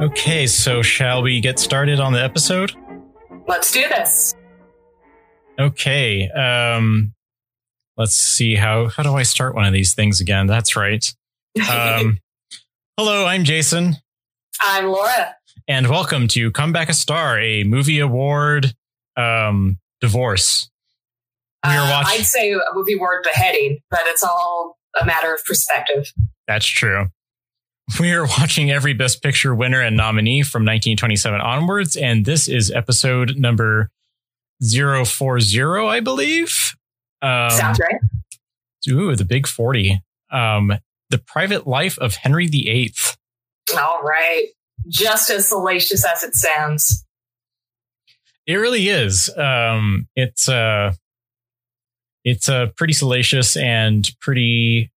Okay, so shall we get started on the episode? Let's do this. Okay, let's see how do I start one of these things again? That's right. Hello, I'm Jason. I'm Laura. And welcome to Come Back a Star, a movie award divorce. I'd say a movie award beheading, but it's all a matter of perspective. That's true. We are watching every Best Picture winner and nominee from 1927 onwards, and this is episode number 040, I believe. Sounds right. Ooh, the big 40. The Private Life of Henry VIII. All right. Just as salacious as it sounds. It really is. It's pretty salacious and pretty,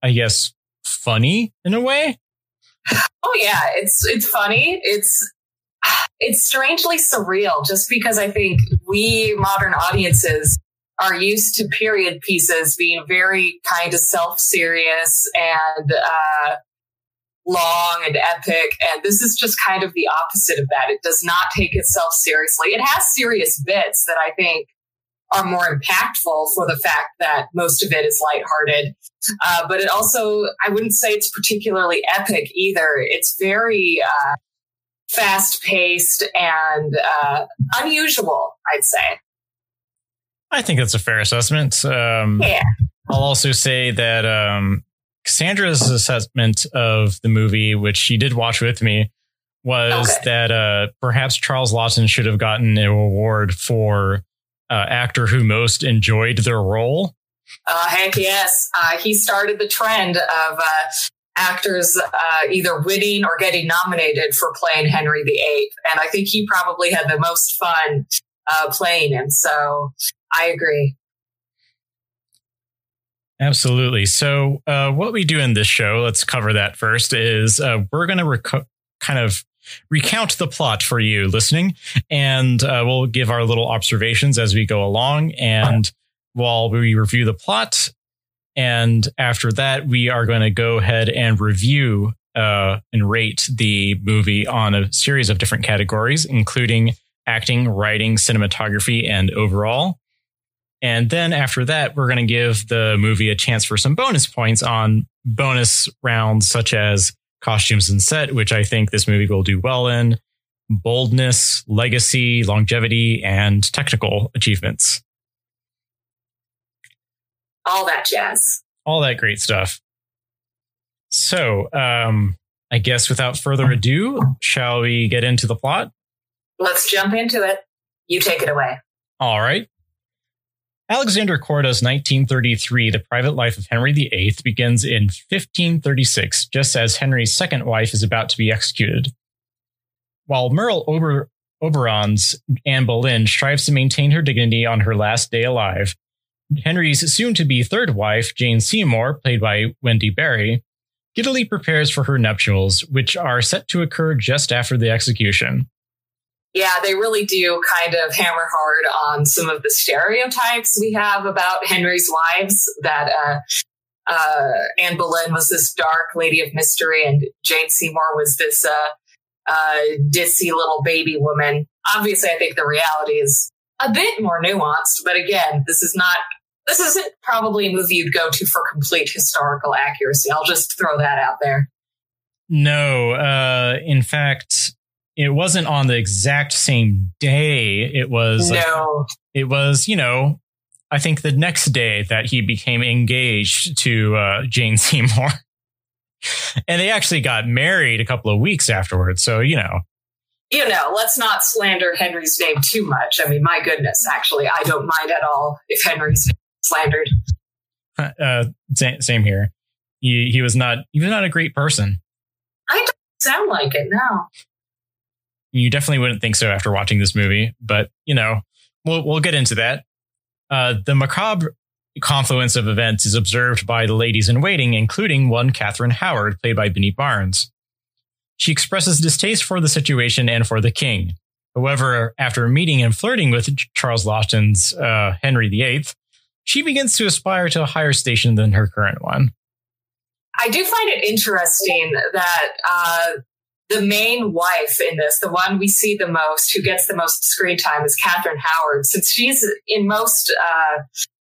I guess, funny in a way. Oh yeah, it's funny. It's strangely surreal, just because I think we modern audiences are used to period pieces being very kind of self-serious and long and epic, and this is just kind of the opposite of that. It does not take itself seriously. It has serious bits that I think are more impactful for the fact that most of it is lighthearted. But it also, I wouldn't say it's particularly epic either. It's very fast-paced and unusual, I'd say. I think that's a fair assessment. Yeah. I'll also say that Cassandra's assessment of the movie, which she did watch with me, was that perhaps Charles Laughton should have gotten an award for actor who most enjoyed their role. Heck yes. He started the trend of actors either winning or getting nominated for playing Henry VIII. And I think he probably had the most fun playing him. So I agree. Absolutely. So what we do in this show, let's cover that first, is we're going to recount the plot for you listening, and we'll give our little observations as we go along, and while we review the plot, and after that we are going to go ahead and review and rate the movie on a series of different categories, including acting, writing, cinematography, and overall. And then after that, we're going to give the movie a chance for some bonus points on bonus rounds such as costumes and set, which I think this movie will do well in, boldness, legacy, longevity, and technical achievements. All that jazz. All that great stuff. So, I guess without further ado, shall we get into the plot? Let's jump into it. You take it away. All right. Alexander Korda's 1933 The Private Life of Henry VIII begins in 1536, just as Henry's second wife is about to be executed. While Merle Oberon's Anne Boleyn strives to maintain her dignity on her last day alive, Henry's soon-to-be third wife, Jane Seymour, played by Wendy Barry, giddily prepares for her nuptials, which are set to occur just after the execution. Yeah, they really do kind of hammer hard on some of the stereotypes we have about Henry's wives, that Anne Boleyn was this dark lady of mystery and Jane Seymour was this ditzy little baby woman. Obviously, I think the reality is a bit more nuanced, but again, this isn't probably a movie you'd go to for complete historical accuracy. I'll just throw that out there. No, in fact, it wasn't on the exact same day. It was, I think the next day that he became engaged to Jane Seymour, and they actually got married a couple of weeks afterwards. So, let's not slander Henry's name too much. I mean, my goodness, actually, I don't mind at all if Henry's slandered. Same here. He was not a great person. I don't sound like it. No. You definitely wouldn't think so after watching this movie, but, we'll get into that. The macabre confluence of events is observed by the ladies in waiting, including one Catherine Howard, played by Binnie Barnes. She expresses distaste for the situation and for the king. However, after meeting and flirting with Charles Laughton's Henry VIII, she begins to aspire to a higher station than her current one. I do find it interesting that the main wife in this, the one we see the most, who gets the most screen time, is Catherine Howard. Since she's in most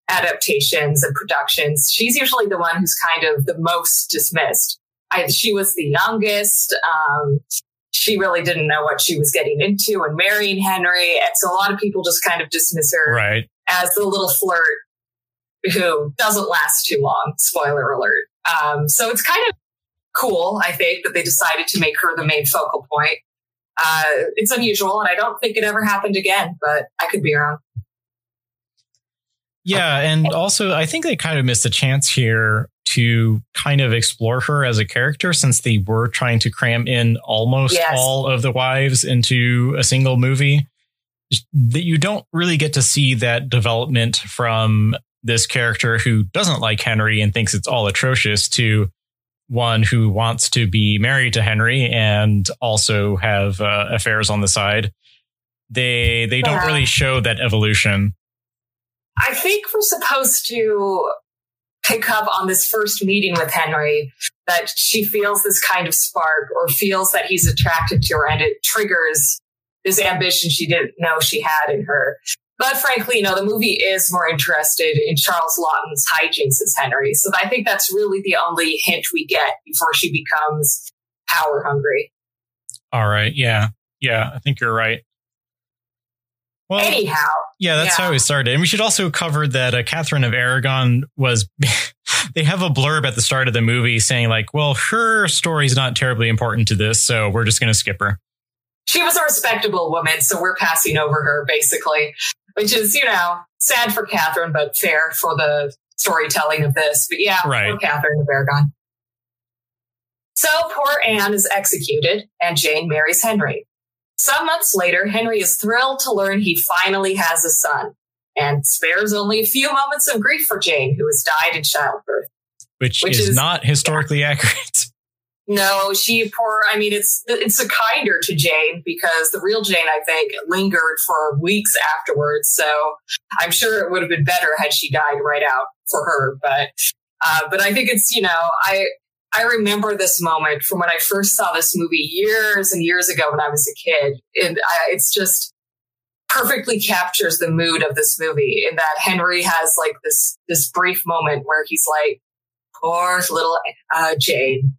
adaptations and productions, she's usually the one who's kind of the most dismissed. She was the youngest. She really didn't know what she was getting into and marrying Henry. And so a lot of people just kind of dismiss her as the little flirt who doesn't last too long. Spoiler alert. So it's kind of cool, I think, that they decided to make her the main focal point. It's unusual, and I don't think it ever happened again, but I could be wrong. Yeah, and also I think they kind of missed a chance here to kind of explore her as a character, since they were trying to cram in almost all of the wives into a single movie. That you don't really get to see that development from this character who doesn't like Henry and thinks it's all atrocious to one who wants to be married to Henry and also have affairs on the side. They don't really show that evolution. I think we're supposed to pick up on this first meeting with Henry that she feels this kind of spark or feels that he's attracted to her, and it triggers this ambition she didn't know she had in her. But frankly, you know, the movie is more interested in Charles Laughton's hijinks as Henry. So I think that's really the only hint we get before she becomes power hungry. All right. Yeah. Yeah. I think you're right. Well, anyhow. Yeah, that's how we started. And we should also cover that Catherine of Aragon was, they have a blurb at the start of the movie saying like, well, her story's not terribly important to this, so we're just going to skip her. She was a respectable woman, so we're passing over her, basically, which is, you know, sad for Catherine, but fair for the storytelling of this. But yeah, poor Catherine of Aragon. So poor Anne is executed and Jane marries Henry. Some months later, Henry is thrilled to learn he finally has a son and spares only a few moments of grief for Jane, who has died in childbirth. Which is not historically accurate. No, it's a kinder to Jane, because the real Jane, I think, lingered for weeks afterwards. So I'm sure it would have been better had she died right out for her. But I think it's, you know, I remember this moment from when I first saw this movie years and years ago when I was a kid. And it's just perfectly captures the mood of this movie, in that Henry has like this brief moment where he's like, poor little Jane.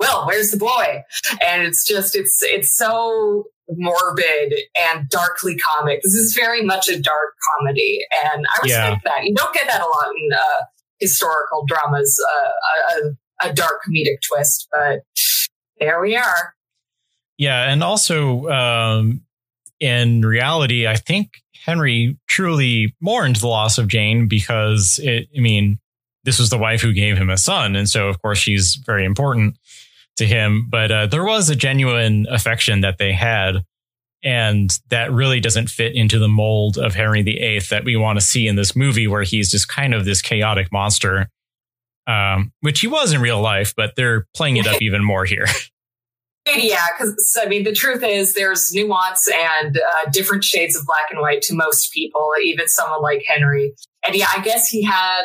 Well, where's the boy? And it's just, it's so morbid and darkly comic. This is very much a dark comedy. And I respect that. You don't get that a lot in historical dramas, a dark comedic twist, but there we are. Yeah. And also, in reality, I think Henry truly mourned the loss of Jane, because this was the wife who gave him a son. And so, of course, she's very important to him. But there was a genuine affection that they had. And that really doesn't fit into the mold of Henry VIII that we want to see in this movie, where he's just kind of this chaotic monster, which he was in real life, but they're playing it up even more here. Yeah, because, the truth is there's nuance and different shades of black and white to most people, even someone like Henry. And yeah, I guess he had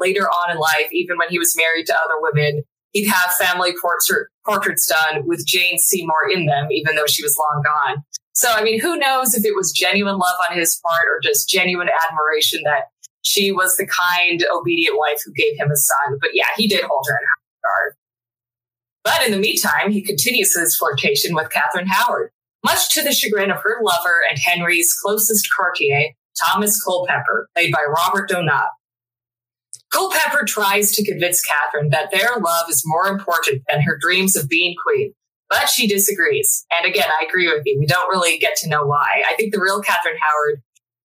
later on in life, even when he was married to other women, he'd have family portraits done with Jane Seymour in them, even though she was long gone. So, who knows if it was genuine love on his part or just genuine admiration that she was the kind, obedient wife who gave him a son. But yeah, he did hold her in high regard. But in the meantime, he continues his flirtation with Catherine Howard, much to the chagrin of her lover and Henry's closest courtier, Thomas Culpepper, played by Robert Donat. Culpepper tries to convince Catherine that their love is more important than her dreams of being queen, but she disagrees. And again, I agree with you. We don't really get to know why. I think the real Catherine Howard,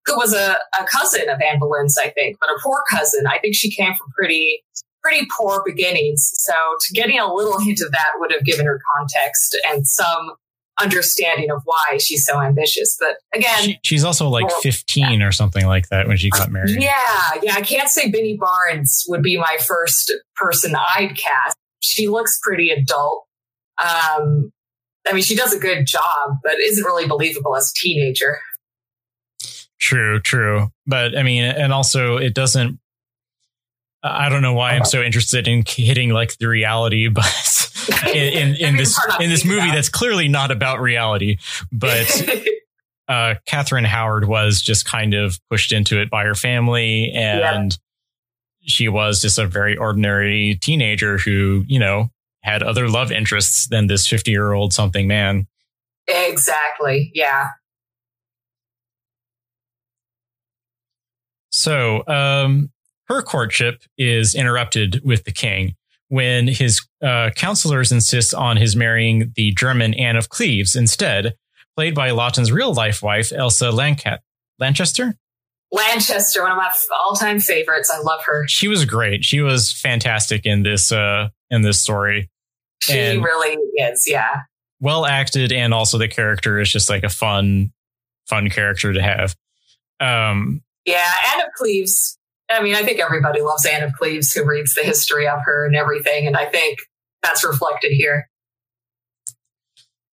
who was a cousin of Anne Boleyn's, I think, but a poor cousin. I think she came from pretty poor beginnings. So to getting a little hint of that would have given her context and some understanding of why she's so ambitious. But again, she's also like 15 or something like that when she got married. Yeah. I can't say Binnie Barnes would be my first person I'd cast. She looks pretty adult. She does a good job, but isn't really believable as a teenager. True. But and also it doesn't I don't know why I'm so interested in hitting like the reality, but in this movie that's clearly not about reality, but Catherine Howard was just kind of pushed into it by her family, and she was just a very ordinary teenager who, you know, had other love interests than this 50-year-old something man. Exactly. Yeah. So, her courtship is interrupted with the king when his counselors insist on his marrying the German Anne of Cleves instead, played by Laughton's real-life wife, Elsa Lanchester. Lanchester, one of my all-time favorites. I love her. She was great. She was fantastic in this story. She really is, yeah. Well acted, and also the character is just like a fun character to have. Yeah, Anne of Cleves. I mean, I think everybody loves Anne of Cleves who reads the history of her and everything. And I think that's reflected here.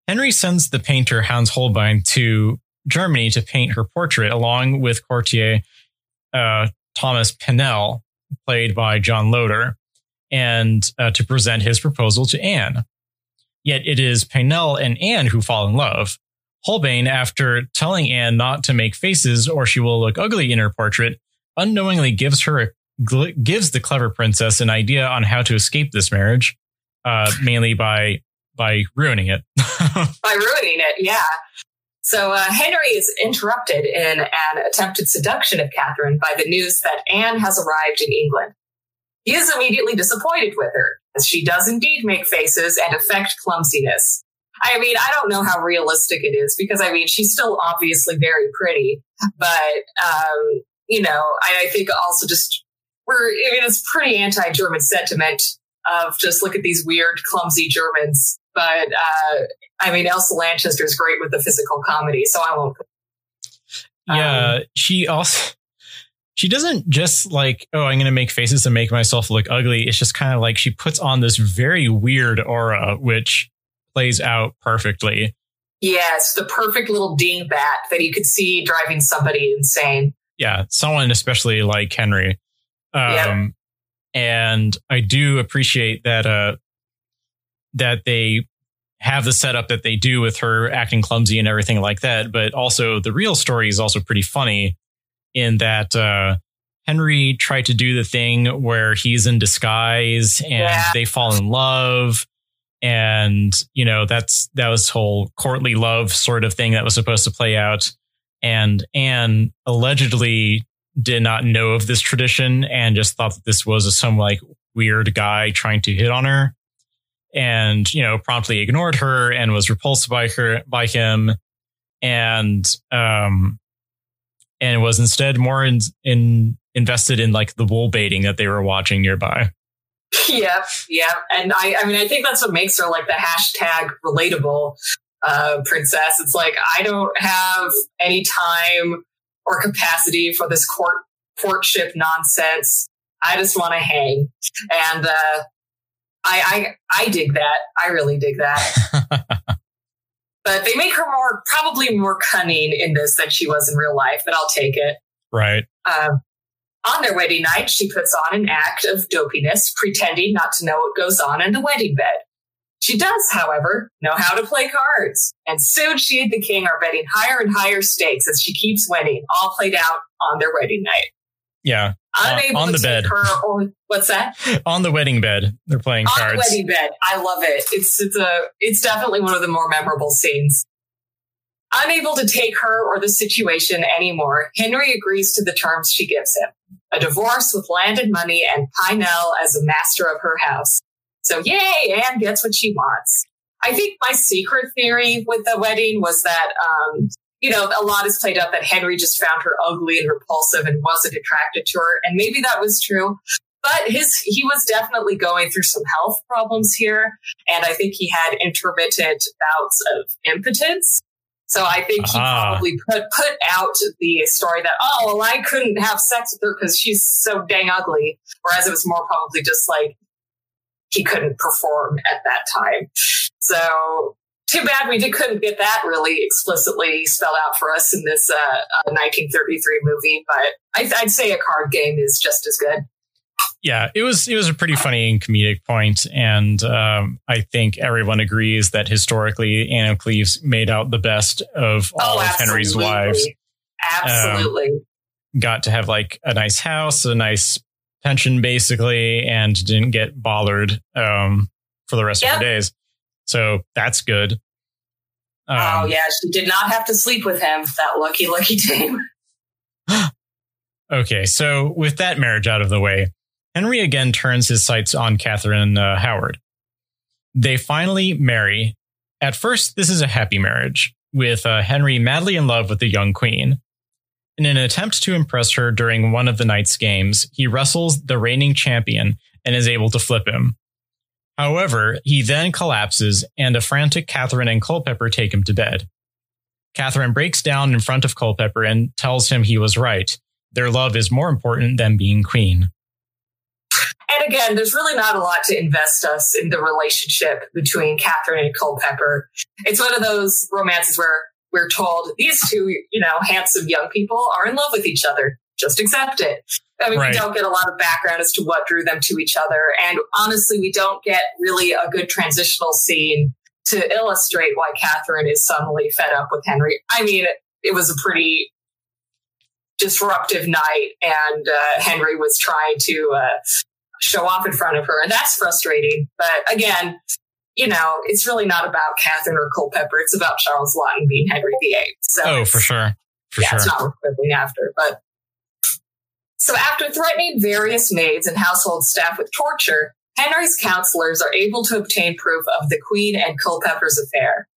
Henry sends the painter Hans Holbein to Germany to paint her portrait, along with courtier Thomas Pennell, played by John Loder, and to present his proposal to Anne. Yet it is Pennell and Anne who fall in love. Holbein, after telling Anne not to make faces or she will look ugly in her portrait, unknowingly gives the clever princess an idea on how to escape this marriage, mainly by ruining it. Yeah. So Henry is interrupted in an attempted seduction of Catherine by the news that Anne has arrived in England. He is immediately disappointed with her, as she does indeed make faces and affect clumsiness. I mean, I don't know how realistic it is, because, I mean, she's still obviously very pretty, but... you know, I think also just it's pretty anti-German sentiment of just look at these weird, clumsy Germans. But I mean, Elsa Lanchester is great with the physical comedy, so I won't. Yeah, she doesn't just like, oh, I'm going to make faces and make myself look ugly. It's just kind of like she puts on this very weird aura, which plays out perfectly. Yes, the perfect little dingbat that you could see driving somebody insane. Yeah, someone especially like Henry. And I do appreciate that that they have the setup that they do with her acting clumsy and everything like that. But also the real story is also pretty funny in that Henry tried to do the thing where he's in disguise and they fall in love. And, you know, that was whole courtly love sort of thing that was supposed to play out. And Anne allegedly did not know of this tradition and just thought that this was some like weird guy trying to hit on her, and, you know, promptly ignored her and was repulsed by him, and was instead more invested in like the bull baiting that they were watching nearby. Yep. And I mean, I think that's what makes her like the hashtag relatable princess. It's like, I don't have any time or capacity for this courtship nonsense. I just want to hang. And I dig that. I really dig that. But they make her probably more cunning in this than she was in real life, but I'll take it. Right. On their wedding night, she puts on an act of dopiness, pretending not to know what goes on in the wedding bed. She does, however, know how to play cards, and soon she and the king are betting higher and higher stakes as she keeps winning, all played out on their wedding night. Yeah, unable on to the bed. What's that? On the wedding bed, they're playing cards. On the wedding bed, I love it. It's definitely one of the more memorable scenes. Unable to take her or the situation anymore, Henry agrees to the terms she gives him: a divorce with land and money, and Pennell as a master of her house. So yay, Anne gets what she wants. I think my secret theory with the wedding was that, you know, a lot is played up that Henry just found her ugly and repulsive and wasn't attracted to her. And maybe that was true, but he was definitely going through some health problems here. And I think he had intermittent bouts of impotence. So I think he probably put out the story that, oh, well, I couldn't have sex with her because she's so dang ugly. Whereas it was more probably just like, he couldn't perform at that time. So too bad we couldn't get that really explicitly spelled out for us in this 1933 movie. But I'd say a card game is just as good. yeah, it was a pretty funny and comedic point. And I think everyone agrees that historically, Anne of Cleves made out the best of all of Henry's wives. Absolutely. Got to have like a nice house, a nice pension, basically, and didn't get bothered for the rest of her days. So that's good. Oh, yeah. She did not have to sleep with him. That lucky, lucky dame. Okay. So with that marriage out of the way, Henry again turns his sights on Catherine Howard. They finally marry. At first, this is a happy marriage, with Henry madly in love with the young queen. In an attempt to impress her during one of the night's games, he wrestles the reigning champion and is able to flip him. However, he then collapses, and a frantic Catherine and Culpepper take him to bed. Catherine breaks down in front of Culpepper and tells him he was right. Their love is more important than being queen. And again, there's really not a lot to invest us in the relationship between Catherine and Culpepper. It's one of those romances where we're told these two, handsome young people are in love with each other. Just accept it. I mean, right. We don't get a lot of background as to what drew them to each other. And honestly, we don't get really a good transitional scene to illustrate why Catherine is suddenly fed up with Henry. I mean, it was a pretty disruptive night, and Henry was trying to show off in front of her. And that's frustrating. But again, it's really not about Catherine or Culpepper. It's about Charles Laughton being Henry VIII. So for sure. It's not worth living after, but. So after threatening various maids and household staff with torture, Henry's counselors are able to obtain proof of the Queen and Culpepper's affair.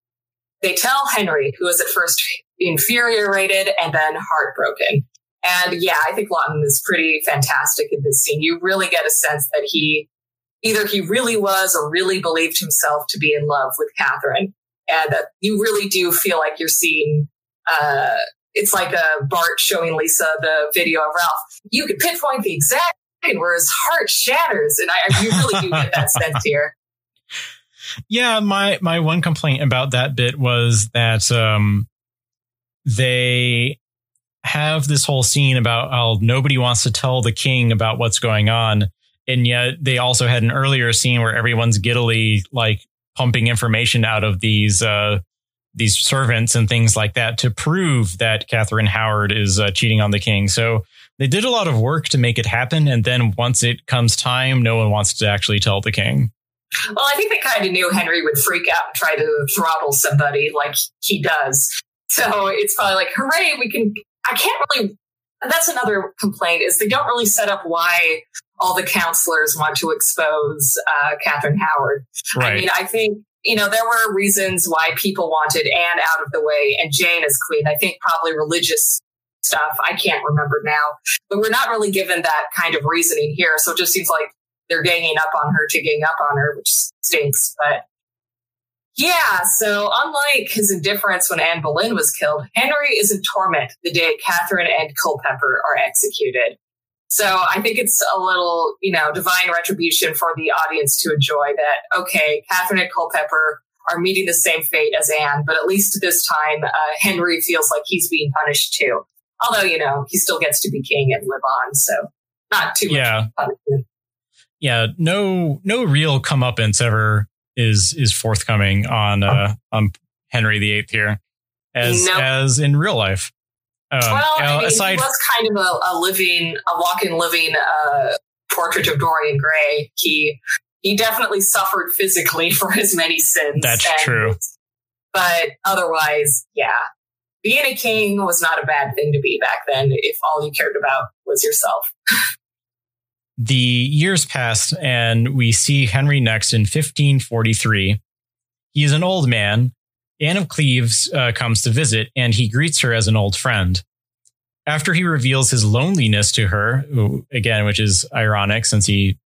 They tell Henry, who is at first infuriated and then heartbroken. And yeah, I think Laughton is pretty fantastic in this scene. You really get a sense that he really was or really believed himself to be in love with Catherine. And that you really do feel like you're seeing... it's like Bart showing Lisa the video of Ralph. You could pinpoint the exact thing where his heart shatters. And you really do get that sense here. Yeah, my one complaint about that bit was that they have this whole scene about how nobody wants to tell the king about what's going on. And yet they also had an earlier scene where everyone's giddily like pumping information out of these servants and things like that to prove that Catherine Howard is cheating on the king. So they did a lot of work to make it happen. And then once it comes time, no one wants to actually tell the king. Well, I think they kind of knew Henry would freak out and try to throttle somebody like he does. So it's probably like, hooray, that's another complaint is they don't really set up why all the counselors want to expose Catherine Howard. Right. I mean, I think, there were reasons why people wanted Anne out of the way and Jane as queen. I think probably religious stuff. I can't remember now, but we're not really given that kind of reasoning here. So it just seems like they're ganging up on her to gang up on her, which stinks. But yeah, so unlike his indifference when Anne Boleyn was killed, Henry is in torment the day Catherine and Culpepper are executed. So I think it's a little, divine retribution for the audience to enjoy that, okay, Catherine and Culpepper are meeting the same fate as Anne, but at least this time, Henry feels like he's being punished too. Although, he still gets to be king and live on, so not too much punishment. Yeah, no real comeuppance ever is forthcoming on Henry VIII here, as in real life. He was kind of a walking living portrait of Dorian Gray. He definitely suffered physically for his many sins. That's true. But otherwise, yeah, being a king was not a bad thing to be back then if all you cared about was yourself. The years passed, and we see Henry next in 1543. He is an old man. Anne of Cleves comes to visit, and he greets her as an old friend. After he reveals his loneliness to her, again, which is ironic since he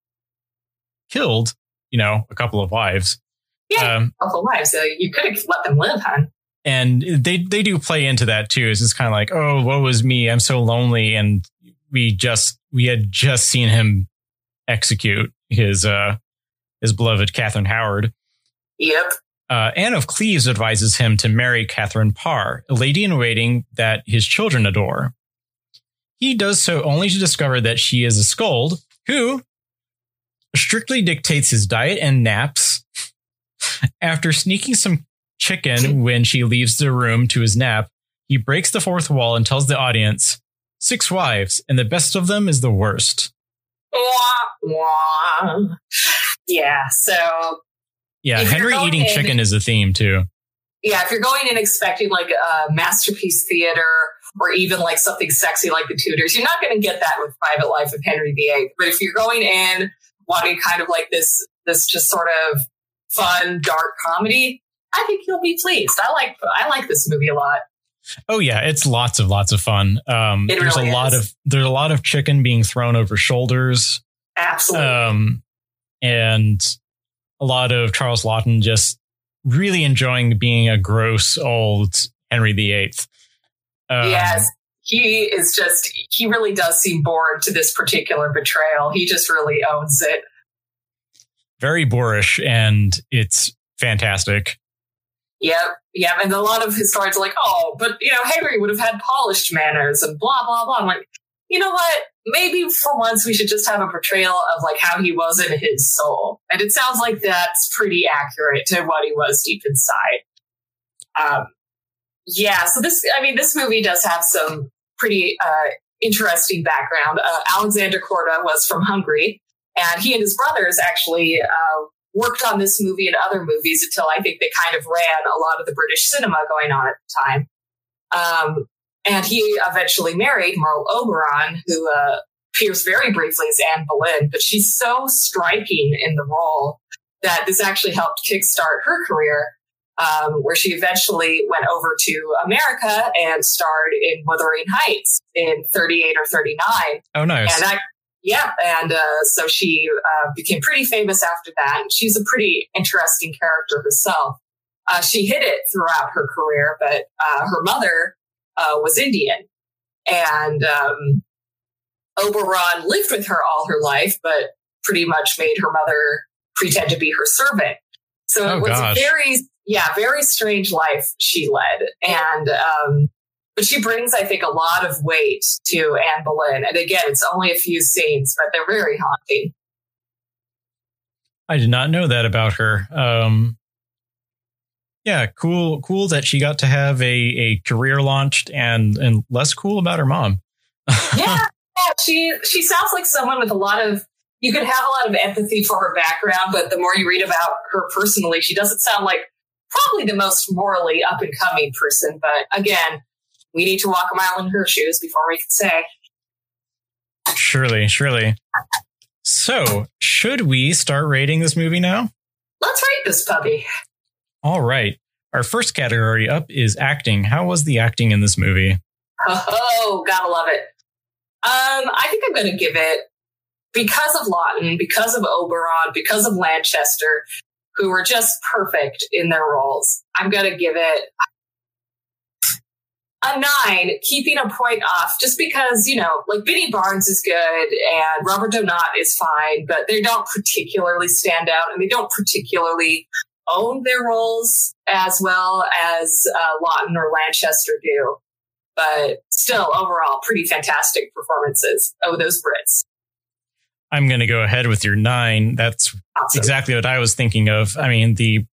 killed, a couple of wives. Yeah, a couple of wives. So you could have let them live, huh? And they do play into that, too. It's just kind of like, oh, woe is me. I'm so lonely. And we had just seen him execute his beloved Catherine Howard. Yep. Anne of Cleves advises him to marry Catherine Parr, a lady in waiting that his children adore. He does so only to discover that she is a scold who, strictly dictates his diet and naps. After sneaking some chicken when she leaves the room to his nap, he breaks the fourth wall and tells the audience, 6 wives, and the best of them is the worst. Yeah, so... Yeah, Henry eating chicken is a theme, too. Yeah, if you're going and expecting, like, a masterpiece theater or even, like, something sexy like The Tudors, you're not going to get that with Private Life of Henry VIII. But if you're going in wanting kind of, like, this just sort of fun, dark comedy, I think you'll be pleased. I like this movie a lot. Oh yeah, it's lots of fun. There's a lot of chicken being thrown over shoulders. Absolutely. And a lot of Charles Laughton just really enjoying being a gross old Henry VIII. Yes, he really does seem bored to this particular betrayal. He just really owns it. Very boorish, and it's fantastic. Yep. And a lot of historians are like, oh, but, you know, Henry would have had polished manners and blah, blah, blah. I'm like, you know what? Maybe for once we should just have a portrayal of, like, how he was in his soul. And it sounds like that's pretty accurate to what he was deep inside. So this movie does have some pretty interesting background. Alexander Korda was from Hungary, and he and his brothers actually worked on this movie and other movies until I think they kind of ran a lot of the British cinema going on at the time. And he eventually married Merle Oberon, who appears very briefly as Anne Boleyn, but she's so striking in the role that this actually helped kickstart her career, where she eventually went over to America and starred in Wuthering Heights in 38 or 39. Oh, nice. And so she became pretty famous after that. And she's a pretty interesting character herself. She hid it throughout her career, but her mother was Indian. And Oberon lived with her all her life, but pretty much made her mother pretend to be her servant. So it was a very strange life she led. And but she brings, I think, a lot of weight to Anne Boleyn. And again, it's only a few scenes, but they're very haunting. I did not know that about her. Cool that she got to have a career launched and less cool about her mom. She sounds like someone with a lot of, you could have a lot of empathy for her background, but the more you read about her personally, she doesn't sound like probably the most morally up and coming person. But again, we need to walk a mile in her shoes before we can say. Surely. So, should we start rating this movie now? Let's rate this puppy. All right. Our first category up is acting. How was the acting in this movie? Oh, gotta love it. I think I'm going to give it, because of Laughton, because of Oberon, because of Lanchester, who were just perfect in their roles, I'm going to give it a 9, keeping a point off, just because, you know, like Binnie Barnes is good and Robert Donat is fine, but they don't particularly stand out and they don't particularly own their roles as well as Laughton or Lanchester do. But still, overall, pretty fantastic performances. Oh, those Brits. I'm going to go ahead with your 9. That's awesome. Exactly what I was thinking of. I mean, the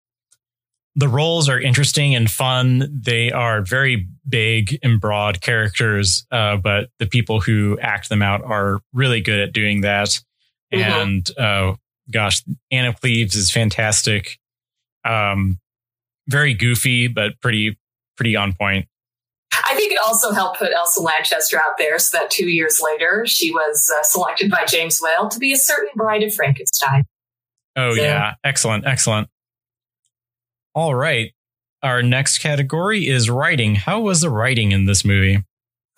roles are interesting and fun. They are very big and broad characters, but the people who act them out are really good at doing that. Mm-hmm. And Anna Cleves is fantastic. Very goofy, but pretty on point. I think it also helped put Elsa Lanchester out there so that 2 years later, she was selected by James Whale to be a certain Bride of Frankenstein. Oh, so. Yeah. Excellent. All right. Our next category is writing. How was the writing in this movie?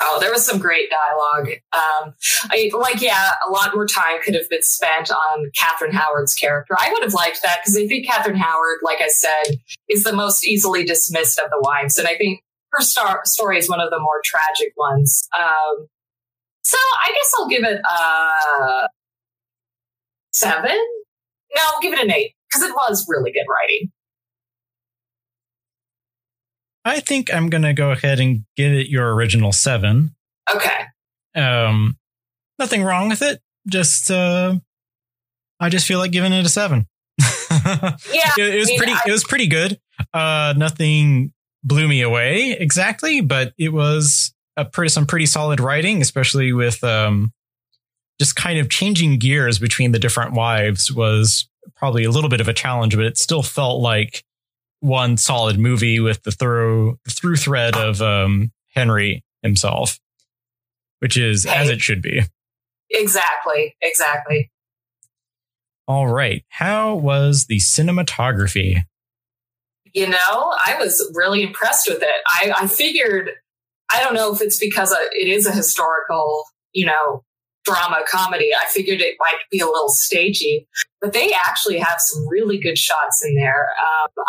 Oh, there was some great dialogue. A lot more time could have been spent on Catherine Howard's character. I would have liked that because I think Catherine Howard, like I said, is the most easily dismissed of the wives. And I think her story is one of the more tragic ones. So I guess I'll give it a 7. No, I'll give it an 8 because it was really good writing. I think I'm going to go ahead and give it your original 7. Okay. Nothing wrong with it. Just I just feel like giving it a 7. Yeah, it was pretty good. Nothing blew me away exactly, but it was some pretty solid writing, especially with just kind of changing gears between the different wives was probably a little bit of a challenge, but it still felt like one solid movie with the through thread of Henry himself, which is as it should be. Exactly. All right. How was the cinematography? You know, I was really impressed with it. I figured, I don't know if it's because it is a historical, drama comedy. I figured it might be a little stagey, but they actually have some really good shots in there.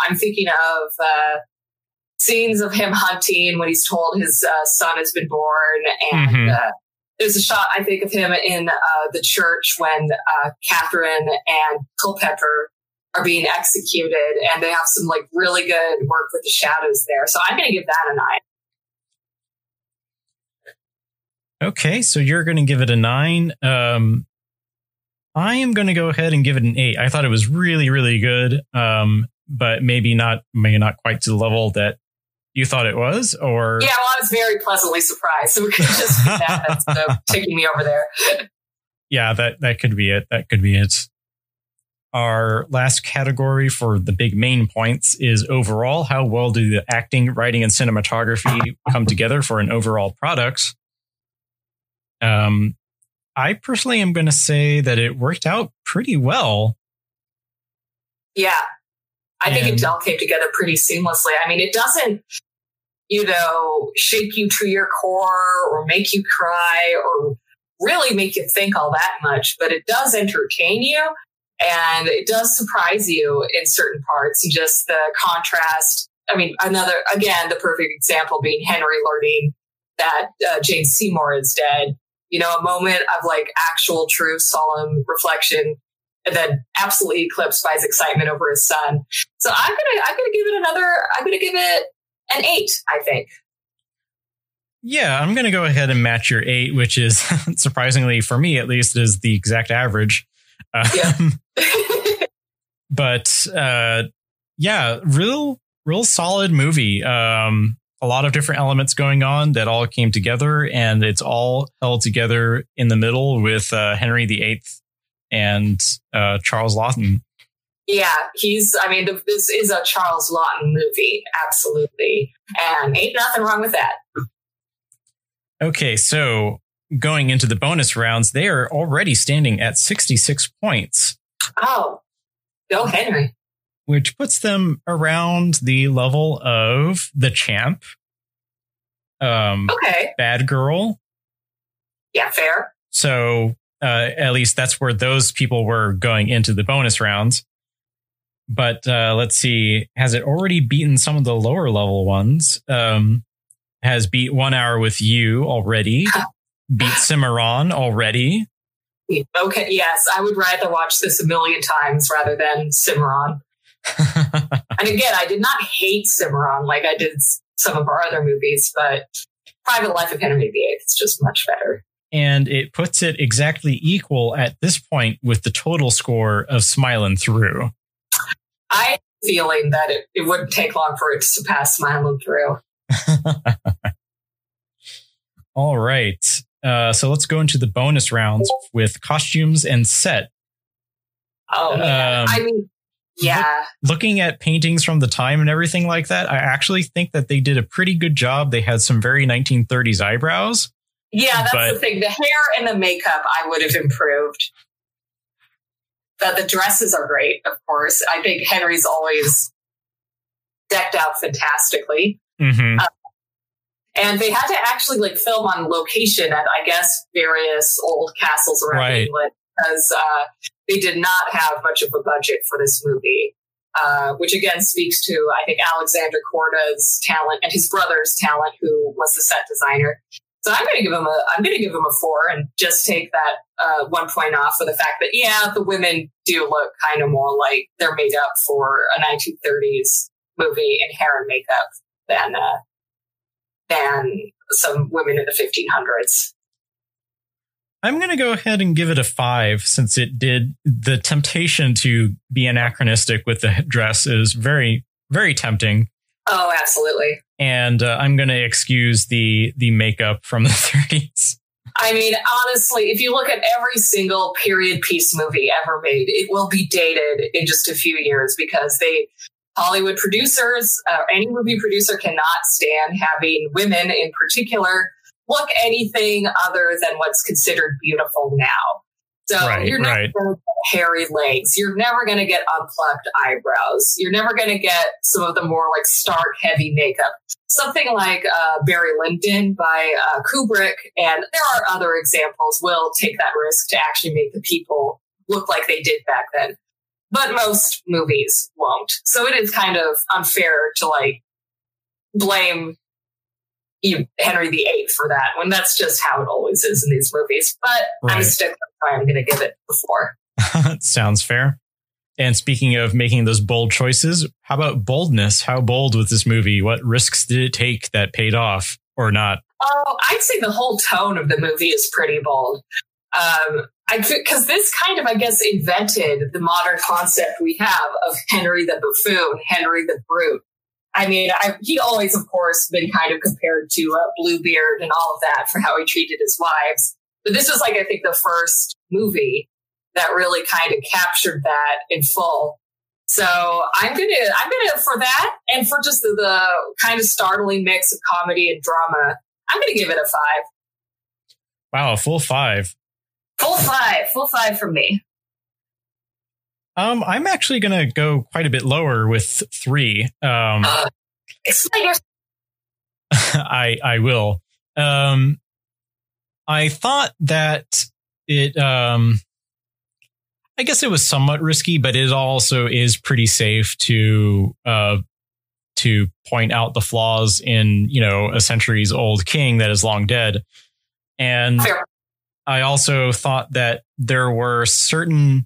I'm thinking of scenes of him hunting when he's told his son has been born. And there's a shot, I think, of him in the church when Catherine and Culpepper are being executed, and they have some like really good work with the shadows there. So I'm going to give that a 9. Okay, so you're going to give it a 9. I am going to go ahead and give it an 8. I thought it was really, really good, but maybe not quite to the level that you thought it was, or... Yeah, well, I was very pleasantly surprised, so we could just be that's taking me over there. Yeah, that could be it. That could be it. Our last category for the big main points is overall. How well do the acting, writing, and cinematography come together for an overall product? I personally am going to say that it worked out pretty well. Yeah, I think it all came together pretty seamlessly. I mean, it doesn't, shake you to your core or make you cry or really make you think all that much, but it does entertain you and it does surprise you in certain parts. And just the contrast. I mean, the perfect example being Henry learning that Jane Seymour is dead. A moment of like actual, true, solemn reflection, and then absolutely eclipsed by his excitement over his son. So I'm gonna give it an 8, I think. Yeah, I'm gonna go ahead and match your 8, which is surprisingly for me, at least, is the exact average. But yeah, real solid movie. A lot of different elements going on that all came together, and it's all held together in the middle with Henry VIII and Charles Laughton. Yeah, this is a Charles Laughton movie. Absolutely. And ain't nothing wrong with that. Okay, so going into the bonus rounds, they are already standing at 66 points. Oh, go Henry. Which puts them around the level of The Champ. Okay. Bad Girl. Yeah, fair. So at least that's where those people were going into the bonus rounds. But let's see. Has it already beaten some of the lower level ones? Has beat 1 Hour With You already. Beat Cimarron already. Okay, yes. I would rather watch this a million times rather than Cimarron. And again, I did not hate Cimarron like I did some of our other movies, but Private Life of Henry VIII is just much better. And it puts it exactly equal at this point with the total score of Smilin' Through. I have a feeling that it wouldn't take long for it to surpass Smilin' Through. All right. So let's go into the bonus rounds with costumes and set. Oh, man. Yeah. Looking at paintings from the time and everything like that, I actually think that they did a pretty good job. They had some very 1930s eyebrows. Yeah, that's the thing. The hair and the makeup, I would have improved. The dresses are great, of course. I think Henry's always decked out fantastically. Mm-hmm. And they had to actually film on location at, I guess, various old castles around England. Because they did not have much of a budget for this movie, which again speaks to, I think, Alexander Korda's talent and his brother's talent, who was the set designer. So I'm going to give him a 4 and just take that 1 point off for the fact that, yeah, the women do look kind of more like they're made up for a 1930s movie in hair and makeup than some women in the 1500s. I'm going to go ahead and give it a 5, since it did. The temptation to be anachronistic with the dress is very, very tempting. Oh, absolutely. And I'm going to excuse the makeup from the 30s. I mean, honestly, if you look at every single period piece movie ever made, it will be dated in just a few years, because Hollywood producers, any movie producer cannot stand having women in particular look anything other than what's considered beautiful now. So you're never going to get hairy legs. You're never going to get unplugged eyebrows. You're never going to get some of the more like stark, heavy makeup. Something like Barry Lyndon by Kubrick, and there are other examples, will take that risk to actually make the people look like they did back then. But most movies won't. So it is kind of unfair to like blame Henry VIII for that, when that's just how it always is in these movies. But I stick with why I'm going to give it a 4. Sounds fair. And speaking of making those bold choices, how about boldness? How bold was this movie? What risks did it take that paid off or not? Oh, I'd say the whole tone of the movie is pretty bold. Because this kind of, I guess, invented the modern concept we have of Henry the buffoon, Henry the brute. I mean, he always, of course, been kind of compared to Bluebeard and all of that for how he treated his wives. But this was, like, I think the first movie that really kind of captured that in full. So I'm gonna for that, and for just the kind of startling mix of comedy and drama, I'm gonna give it a 5. Wow, a full 5. Full 5 from me. I'm actually going to go quite a bit lower with 3. Explain yourself. I will. I thought that it, I guess it was somewhat risky, but it also is pretty safe to point out the flaws in, a centuries old king that is long dead. And fair. I also thought that there were certain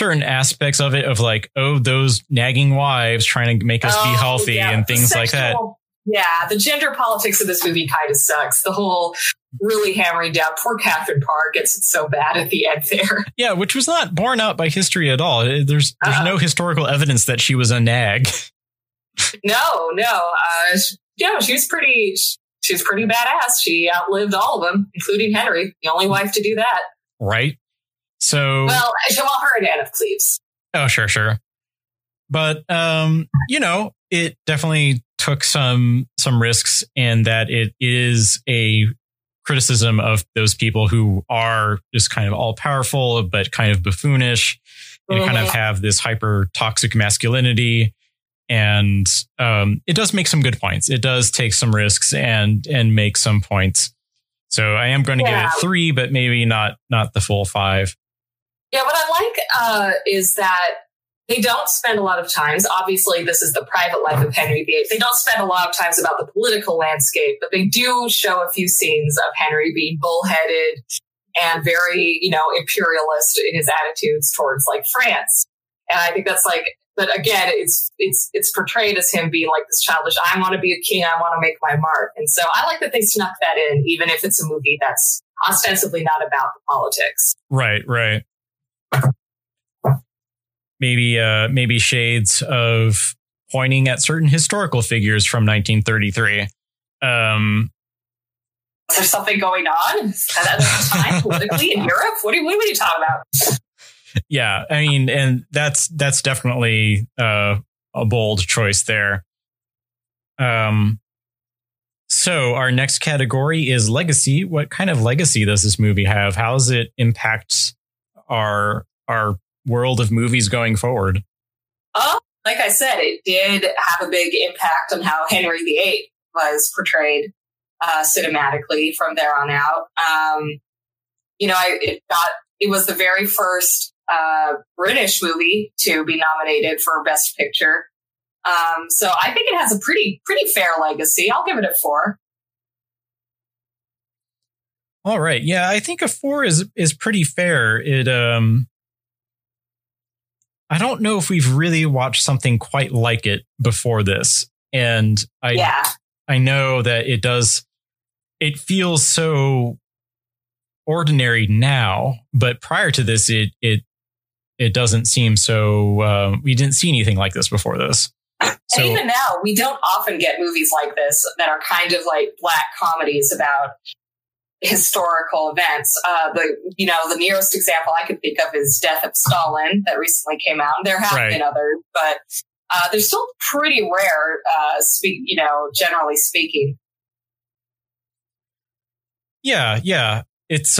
aspects of it of like, oh, those nagging wives trying to make us be healthy and things like that. Yeah, the gender politics of this movie kind of sucks. The whole really hammering down poor Catherine Parr gets it so bad at the end there. Yeah, which was not borne out by history at all. There's no historical evidence that she was a nag. No. She's pretty badass. She outlived all of them, including Henry, the only wife to do that. Right. So well, her and Anne of Cleves. Oh, sure. But it definitely took some risks, and that it is a criticism of those people who are just kind of all powerful, but kind of buffoonish, and kind of have this hyper toxic masculinity. And it does make some good points. It does take some risks and make some points. So I am going to give it 3, but maybe not the full 5. Yeah, what I like is that they don't spend a lot of times. Obviously, this is the private life of Henry VIII. They don't spend a lot of times about the political landscape, but they do show a few scenes of Henry being bullheaded and very, imperialist in his attitudes towards like France. And I think that's like, but again, it's portrayed as him being like this childish, I want to be a king, I want to make my mark. And so I like that they snuck that in, even if it's a movie that's ostensibly not about the politics. Right. Maybe shades of pointing at certain historical figures from 1933. Is there something going on at that time politically in Europe? What are you talking about? Yeah, I mean, and that's definitely a bold choice there. So our next category is legacy. What kind of legacy does this movie have? How does it impact our world of movies going forward? Oh, like I said, it did have a big impact on how Henry VIII was portrayed cinematically from there on out. It was the very first British movie to be nominated for Best Picture. So I think it has a pretty fair legacy. I'll give it a 4. All right. Yeah, I think a 4 is pretty fair. It I don't know if we've really watched something quite like it before this. And I know that it feels so ordinary now, but prior to this, it doesn't seem so. We didn't see anything like this before this. So, and even now, we don't often get movies like this that are kind of like black comedies about historical events. The nearest example I could think of is Death of Stalin that recently came out. There have been others, but they're still pretty rare. Generally speaking. Yeah. It's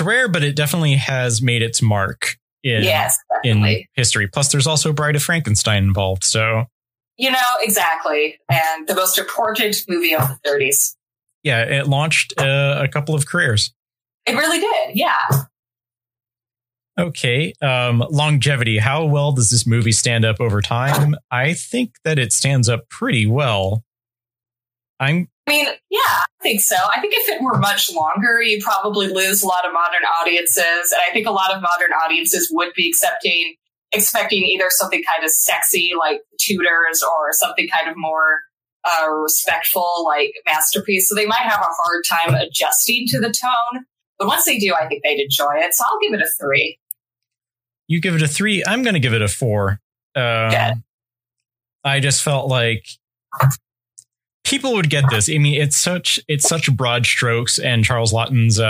rare, but it definitely has made its mark in history. Plus, there's also Bride of Frankenstein involved. So, exactly. And the most important movie of the 30s. Yeah, it launched a couple of careers. It really did. Yeah. Okay. Longevity. How well does this movie stand up over time? I think that it stands up pretty well. I think so. I think if it were much longer, you probably lose a lot of modern audiences. And I think a lot of modern audiences would be expecting either something kind of sexy like Tudors or something kind of more respectful like Masterpiece. So they might have a hard time adjusting to the tone. But once they do, I think they'd enjoy it. So I'll give it a 3. You give it a 3. I'm going to give it a 4. I just felt like... people would get this. I mean, it's such broad strokes, and Charles Laughton's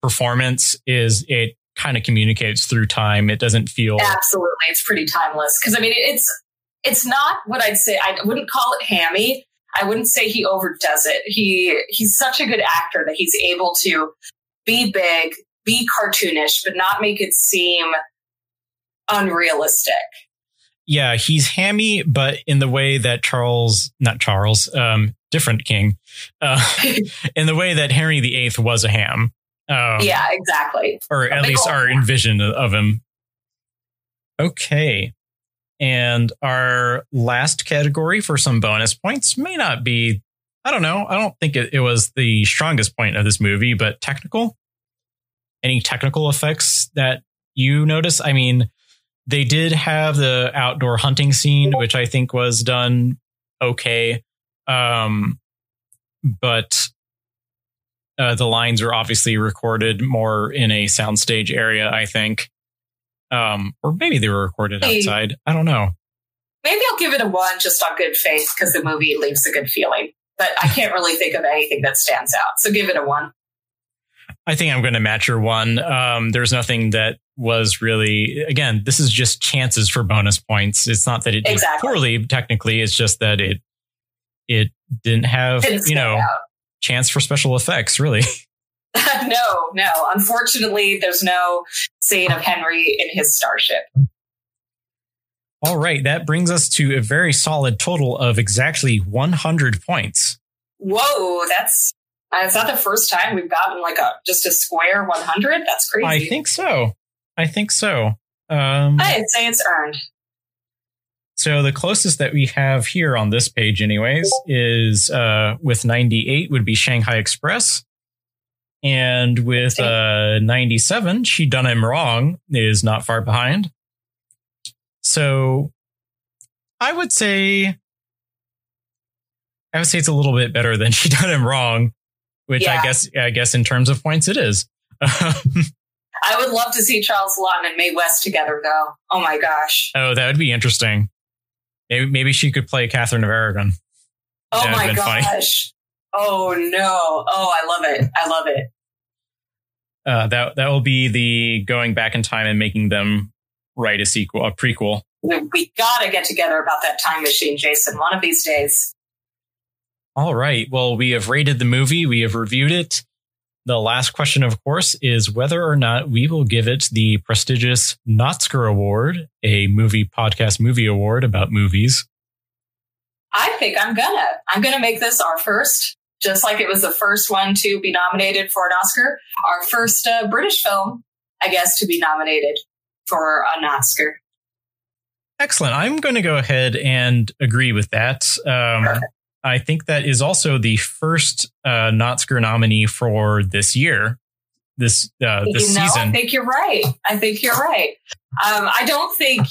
performance it kind of communicates through time. It doesn't feel absolutely. It's pretty timeless because it's not what I'd say. I wouldn't call it hammy. I wouldn't say he overdoes it. He's such a good actor that he's able to be big, be cartoonish, but not make it seem unrealistic. Yeah, he's hammy, but in the way that different king, in the way that Henry VIII was a ham. Yeah, exactly. Or at least our envision of him. Okay. And our last category for some bonus points may not be, I don't know. I don't think it was the strongest point of this movie, but technical. Any technical effects that you notice? I mean... they did have the outdoor hunting scene, which I think was done okay. But the lines were obviously recorded more in a soundstage area, I think. Or maybe they were recorded outside. I don't know. Maybe I'll give it a 1 just on good faith because the movie leaves a good feeling. But I can't really think of anything that stands out. So give it a 1. I think I'm going to match your 1. There's nothing that was really, again, this is just chances for bonus points. It's not that it did poorly technically. It's just that it didn't have, chance for special effects really. No. Unfortunately, there's no scene of Henry in his starship. All right. That brings us to a very solid total of exactly 100 points. Whoa. Is that the first time we've gotten just a square 100? That's crazy. I think so. I'd say it's earned. So the closest that we have here on this page anyways is with 98 would be Shanghai Express. And with 97, She Done Him Wrong is not far behind. So I would say it's a little bit better than She Done Him Wrong. Which I guess in terms of points, it is. I would love to see Charles Laughton and Mae West together, though. Oh, my gosh. Oh, that would be interesting. Maybe she could play Catherine of Aragon. Oh, my gosh. Funny. Oh, no. Oh, I love it. That will be the going back in time and making them write a prequel. We got to get together about that time machine, Jason, one of these days. All right. Well, we have rated the movie. We have reviewed it. The last question, of course, is whether or not we will give it the prestigious Notzker Award, a movie podcast movie award about movies. I think I'm going to make this our first, just like it was the first one to be nominated for an Oscar, our first British film, I guess, to be nominated for an Oscar. Excellent. I'm going to go ahead and agree with that. Perfect. I think that is also the first Notzker nominee for this year, this season. I think you're right. I don't think,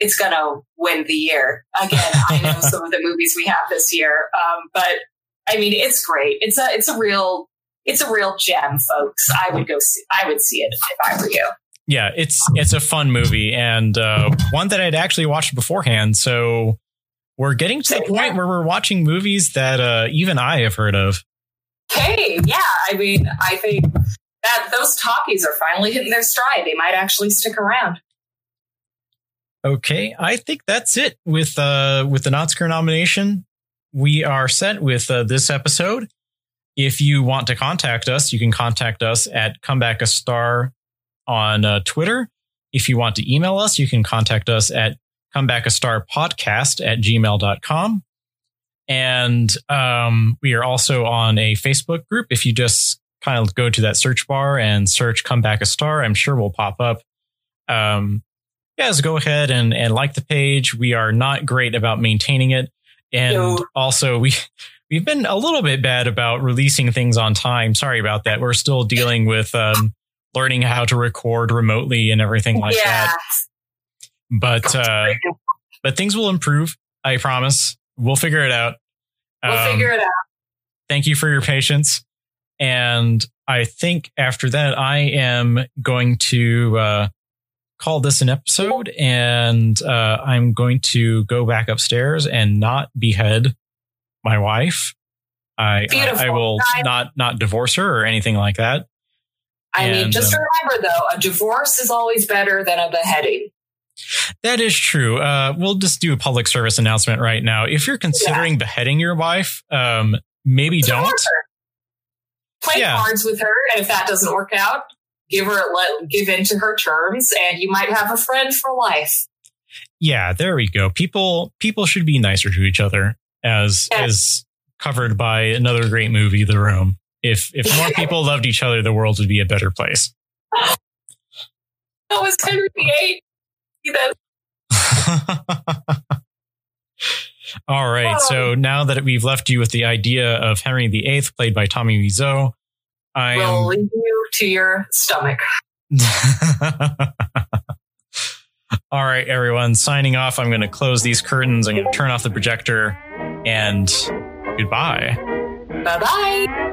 it's going to win the year. Again, I know some of the movies we have this year, but I mean, it's great. It's a real gem, folks. I would see it if I were you. Yeah, it's a fun movie, and one that I'd actually watched beforehand. So we're getting to the point where we're watching movies that even I have heard of. Hey, yeah, I mean, I think that those talkies are finally hitting their stride. They might actually stick around. Okay, I think that's it with the Notzker nomination. We are set with this episode. If you want to contact us, you can contact us at comebackastar on Twitter. If you want to email us, you can contact us at comebackastarpodcast@gmail.com. And we are also on a Facebook group. If you just kind of go to that search bar and search Come Back a Star, I'm sure we'll pop up. Yes, go ahead and like the page. We are not great about maintaining it. And also we've been a little bit bad about releasing things on time. Sorry about that. We're still dealing with learning how to record remotely and everything like that. But things will improve. I promise. We'll figure it out. Thank you for your patience. And I think after that, I am going to call this an episode, and I'm going to go back upstairs and not behead my wife. I will not divorce her or anything like that. I mean, just remember, though, a divorce is always better than a beheading. That is true. We'll just do a public service announcement right now. If you're considering beheading your wife, maybe don't. Play cards with her, and if that doesn't work out, give in to her terms, and you might have a friend for life. Yeah, there we go. People should be nicer to each other, as covered by another great movie, The Room. If more people loved each other, the world would be a better place. That was Henry VIII. All right. Oh. So now that we've left you with the idea of Henry VIII, played by Tommy Wiseau, I will leave you to your stomach. All right, everyone, signing off. I'm going to close these curtains. I'm going to turn off the projector, and goodbye. Bye bye.